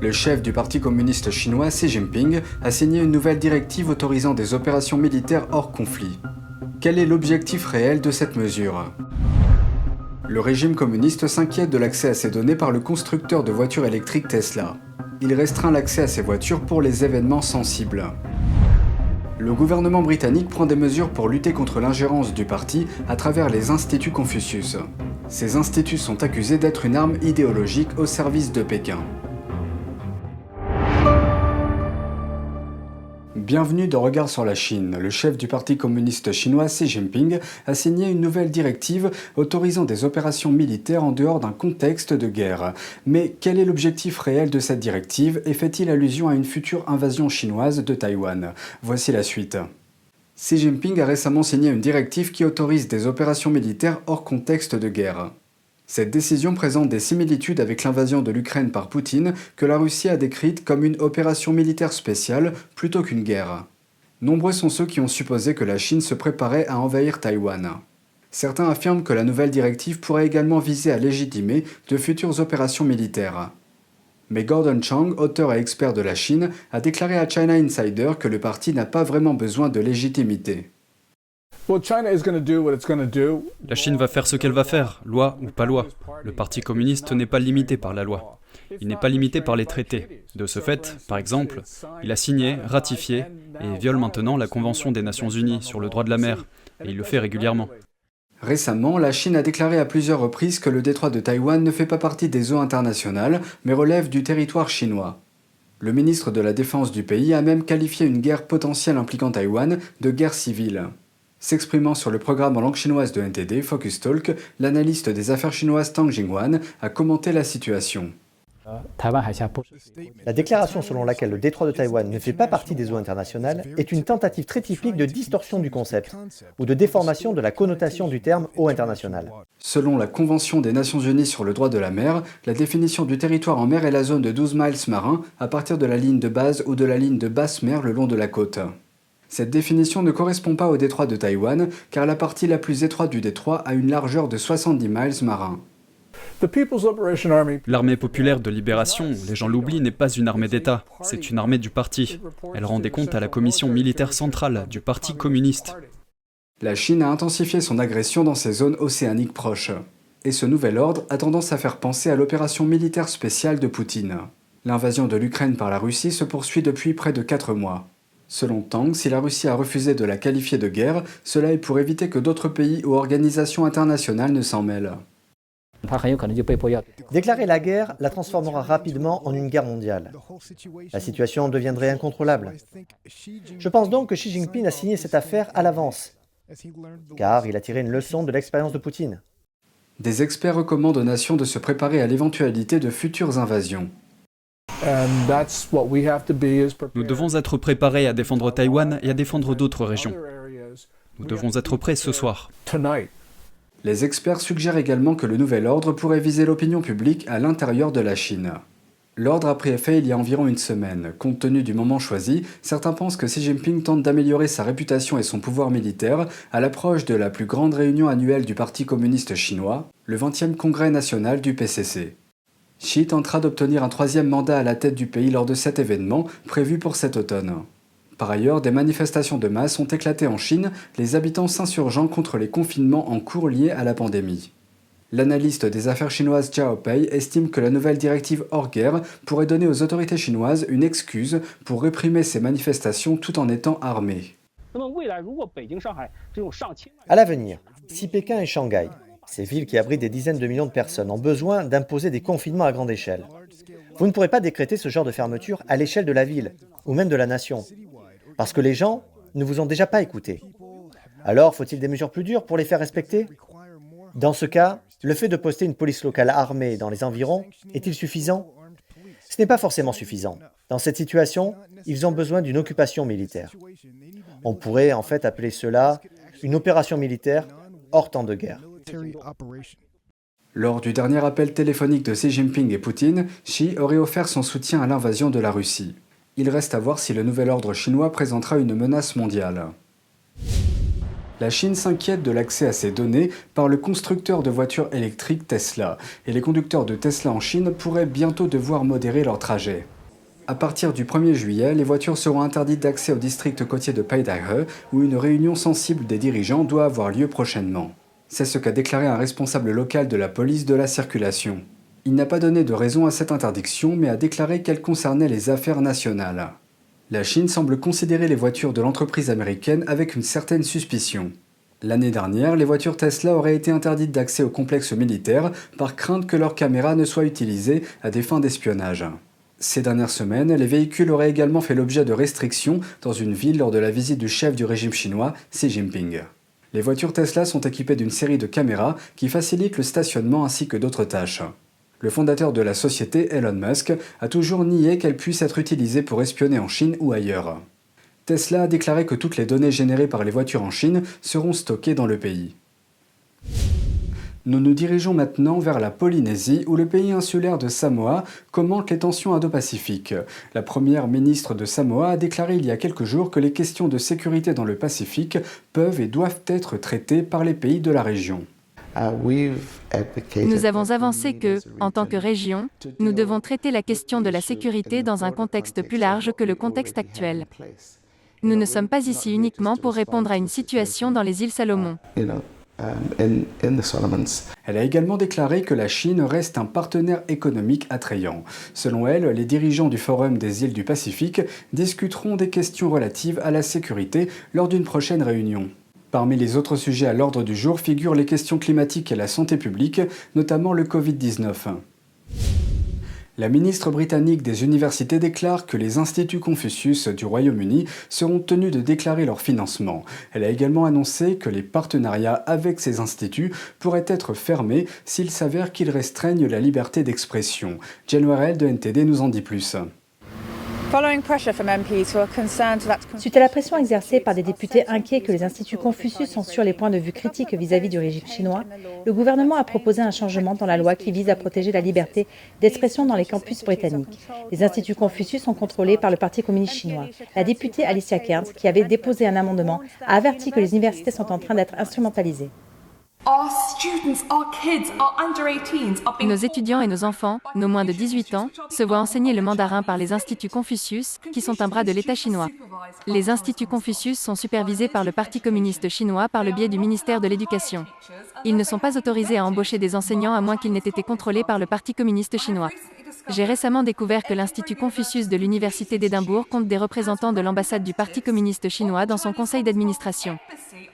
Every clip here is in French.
Le chef du Parti communiste chinois, Xi Jinping, a signé une nouvelle directive autorisant des opérations militaires hors conflit. Quel est l'objectif réel de cette mesure ? Le régime communiste s'inquiète de l'accès à ces données par le constructeur de voitures électriques Tesla. Il restreint l'accès à ces voitures pour les événements sensibles. Le gouvernement britannique prend des mesures pour lutter contre l'ingérence du parti à travers les Instituts Confucius. Ces instituts sont accusés d'être une arme idéologique au service de Pékin. Bienvenue dans Regards sur la Chine. Le chef du Parti communiste chinois, Xi Jinping, a signé une nouvelle directive autorisant des opérations militaires en dehors d'un contexte de guerre. Mais quel est l'objectif réel de cette directive et fait-il allusion à une future invasion chinoise de Taïwan? Voici la suite. Xi Jinping a récemment signé une directive qui autorise des opérations militaires hors contexte de guerre. Cette décision présente des similitudes avec l'invasion de l'Ukraine par Poutine que la Russie a décrite comme une opération militaire spéciale plutôt qu'une guerre. Nombreux sont ceux qui ont supposé que la Chine se préparait à envahir Taïwan. Certains affirment que la nouvelle directive pourrait également viser à légitimer de futures opérations militaires. Mais Gordon Chang, auteur et expert de la Chine, a déclaré à China Insider que le parti n'a pas vraiment besoin de légitimité. La Chine va faire ce qu'elle va faire, loi ou pas loi. Le Parti communiste n'est pas limité par la loi. Il n'est pas limité par les traités. De ce fait, par exemple, il a signé, ratifié et viole maintenant la Convention des Nations Unies sur le droit de la mer, et il le fait régulièrement. Récemment, la Chine a déclaré à plusieurs reprises que le détroit de Taïwan ne fait pas partie des eaux internationales, mais relève du territoire chinois. Le ministre de la Défense du pays a même qualifié une guerre potentielle impliquant Taïwan de guerre civile. S'exprimant sur le programme en langue chinoise de NTD, Focus Talk, l'analyste des affaires chinoises Tang Jingwan a commenté la situation. La déclaration selon laquelle le détroit de Taïwan ne fait pas partie des eaux internationales est une tentative très typique de distorsion du concept ou de déformation de la connotation du terme eau internationale. Selon la Convention des Nations Unies sur le droit de la mer, la définition du territoire en mer est la zone de 12 miles marins à partir de la ligne de base ou de la ligne de basse mer le long de la côte. Cette définition ne correspond pas au détroit de Taïwan, car la partie la plus étroite du détroit a une largeur de 70 miles marins. L'armée populaire de libération, les gens l'oublient, n'est pas une armée d'État, c'est une armée du parti. Elle rend des comptes à la commission militaire centrale du Parti communiste. La Chine a intensifié son agression dans ses zones océaniques proches. Et ce nouvel ordre a tendance à faire penser à l'opération militaire spéciale de Poutine. L'invasion de l'Ukraine par la Russie se poursuit depuis près de 4 mois. Selon Tang, si la Russie a refusé de la qualifier de guerre, cela est pour éviter que d'autres pays ou organisations internationales ne s'en mêlent. Déclarer la guerre la transformera rapidement en une guerre mondiale. La situation deviendrait incontrôlable. Je pense donc que Xi Jinping a signé cette affaire à l'avance, car il a tiré une leçon de l'expérience de Poutine. Des experts recommandent aux nations de se préparer à l'éventualité de futures invasions. Nous devons être préparés à défendre Taïwan et à défendre d'autres régions. Nous devons être prêts ce soir. Les experts suggèrent également que le nouvel ordre pourrait viser l'opinion publique à l'intérieur de la Chine. L'ordre a pris effet il y a environ une semaine. Compte tenu du moment choisi, certains pensent que Xi Jinping tente d'améliorer sa réputation et son pouvoir militaire à l'approche de la plus grande réunion annuelle du Parti communiste chinois, le 20e Congrès national du PCC. Xi tentera d'obtenir un troisième mandat à la tête du pays lors de cet événement, prévu pour cet automne. Par ailleurs, des manifestations de masse ont éclaté en Chine, les habitants s'insurgeant contre les confinements en cours liés à la pandémie. L'analyste des affaires chinoises Zhao Pei estime que la nouvelle directive hors guerre pourrait donner aux autorités chinoises une excuse pour réprimer ces manifestations tout en étant armées. À l'avenir, si Pékin et Shanghai, ces villes qui abritent des dizaines de millions de personnes, ont besoin d'imposer des confinements à grande échelle. Vous ne pourrez pas décréter ce genre de fermeture à l'échelle de la ville, ou même de la nation, parce que les gens ne vous ont déjà pas écouté. Alors, faut-il des mesures plus dures pour les faire respecter? Dans ce cas, le fait de poster une police locale armée dans les environs est-il suffisant? Ce n'est pas forcément suffisant. Dans cette situation, ils ont besoin d'une occupation militaire. On pourrait en fait appeler cela une opération militaire hors temps de guerre. Lors du dernier appel téléphonique de Xi Jinping et Poutine, Xi aurait offert son soutien à l'invasion de la Russie. Il reste à voir si le nouvel ordre chinois présentera une menace mondiale. la Chine s'inquiète de l'accès à ces données par le constructeur de voitures électriques Tesla, et les conducteurs de Tesla en Chine pourraient bientôt devoir modérer leurs trajets. À partir du 1er juillet, les voitures seront interdites d'accès au district côtier de Beidaihe, où une réunion sensible des dirigeants doit avoir lieu prochainement. C'est ce qu'a déclaré un responsable local de la police de la circulation. Il n'a pas donné de raison à cette interdiction, mais a déclaré qu'elle concernait les affaires nationales. La Chine semble considérer les voitures de l'entreprise américaine avec une certaine suspicion. L'année dernière, les voitures Tesla auraient été interdites d'accès au complexe militaire par crainte que leurs caméras ne soient utilisées à des fins d'espionnage. Ces dernières semaines, les véhicules auraient également fait l'objet de restrictions dans une ville lors de la visite du chef du régime chinois, Xi Jinping. Les voitures Tesla sont équipées d'une série de caméras qui facilitent le stationnement ainsi que d'autres tâches. Le fondateur de la société, Elon Musk, a toujours nié qu'elles puissent être utilisées pour espionner en Chine ou ailleurs. Tesla a déclaré que toutes les données générées par les voitures en Chine seront stockées dans le pays. Nous nous dirigeons maintenant vers la Polynésie, où le pays insulaire de Samoa commente les tensions indo-pacifiques. La première ministre de Samoa a déclaré il y a quelques jours que les questions de sécurité dans le Pacifique peuvent et doivent être traitées par les pays de la région. Nous avons avancé que, en tant que région, nous devons traiter la question de la sécurité dans un contexte plus large que le contexte actuel. Nous ne sommes pas ici uniquement pour répondre à une situation dans les îles Salomon. Elle a également déclaré que la Chine reste un partenaire économique attrayant. Selon elle, les dirigeants du Forum des îles du Pacifique discuteront des questions relatives à la sécurité lors d'une prochaine réunion. Parmi les autres sujets à l'ordre du jour figurent les questions climatiques et la santé publique, notamment le Covid-19. La ministre britannique des universités déclare que les instituts Confucius du Royaume-Uni seront tenus de déclarer leur financement. Elle a également annoncé que les partenariats avec ces instituts pourraient être fermés s'il s'avère qu'ils restreignent la liberté d'expression. Jane Warrell de NTD nous en dit plus. Suite à la pression exercée par des députés inquiets que les instituts Confucius censurent les points de vue critiques vis-à-vis du régime chinois, le gouvernement a proposé un changement dans la loi qui vise à protéger la liberté d'expression dans les campus britanniques. Les instituts Confucius sont contrôlés par le Parti communiste chinois. La députée Alicia Kearns, qui avait déposé un amendement, a averti que les universités sont en train d'être instrumentalisées. Nos étudiants et nos enfants, nos moins de 18 ans, se voient enseigner le mandarin par les instituts Confucius, qui sont un bras de l'État chinois. Les instituts Confucius sont supervisés par le Parti communiste chinois par le biais du ministère de l'Éducation. Ils ne sont pas autorisés à embaucher des enseignants à moins qu'ils n'aient été contrôlés par le Parti communiste chinois. J'ai récemment découvert que l'Institut Confucius de l'Université d'Édimbourg compte des représentants de l'ambassade du Parti communiste chinois dans son conseil d'administration.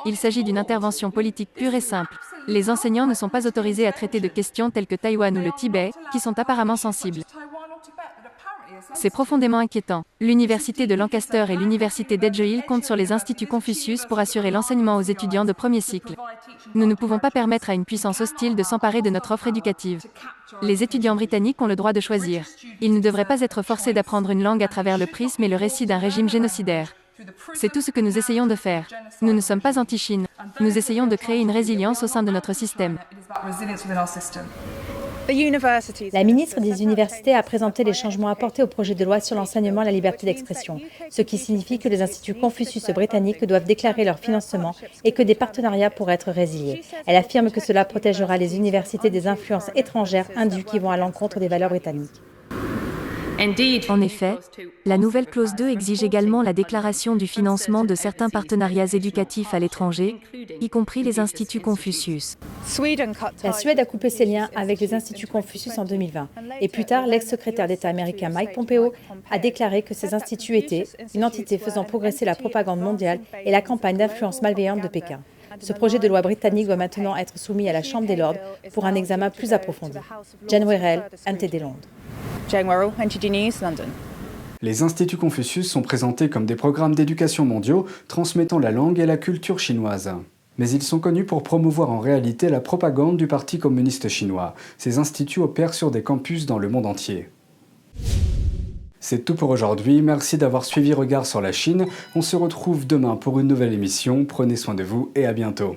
Il s'agit d'une intervention politique pure et simple. Les enseignants ne sont pas autorisés à traiter de questions telles que Taïwan ou le Tibet, qui sont apparemment sensibles. C'est profondément inquiétant. L'Université de Lancaster et l'Université d'Edge Hill comptent sur les instituts Confucius pour assurer l'enseignement aux étudiants de premier cycle. Nous ne pouvons pas permettre à une puissance hostile de s'emparer de notre offre éducative. Les étudiants britanniques ont le droit de choisir. Ils ne devraient pas être forcés d'apprendre une langue à travers le prisme et le récit d'un régime génocidaire. C'est tout ce que nous essayons de faire. Nous ne sommes pas anti-Chine. Nous essayons de créer une résilience au sein de notre système. La ministre des Universités a présenté les changements apportés au projet de loi sur l'enseignement et la liberté d'expression, ce qui signifie que les instituts Confucius britanniques doivent déclarer leur financement et que des partenariats pourraient être résiliés. Elle affirme que cela protégera les universités des influences étrangères indues qui vont à l'encontre des valeurs britanniques. En effet, la nouvelle clause 2 exige également la déclaration du financement de certains partenariats éducatifs à l'étranger, y compris les instituts Confucius. La Suède a coupé ses liens avec les instituts Confucius en 2020. Et plus tard, l'ex-secrétaire d'État américain Mike Pompeo a déclaré que ces instituts étaient « une entité faisant progresser la propagande mondiale et la campagne d'influence malveillante de Pékin ». Ce projet de loi britannique doit maintenant être soumis à la Chambre des Lords pour un examen plus approfondi. Jane Warrell, NTD Londres. Les instituts Confucius sont présentés comme des programmes d'éducation mondiaux transmettant la langue et la culture chinoise. Mais ils sont connus pour promouvoir en réalité la propagande du Parti communiste chinois. Ces instituts opèrent sur des campus dans le monde entier. C'est tout pour aujourd'hui, merci d'avoir suivi Regards sur la Chine. On se retrouve demain pour une nouvelle émission, prenez soin de vous et à bientôt.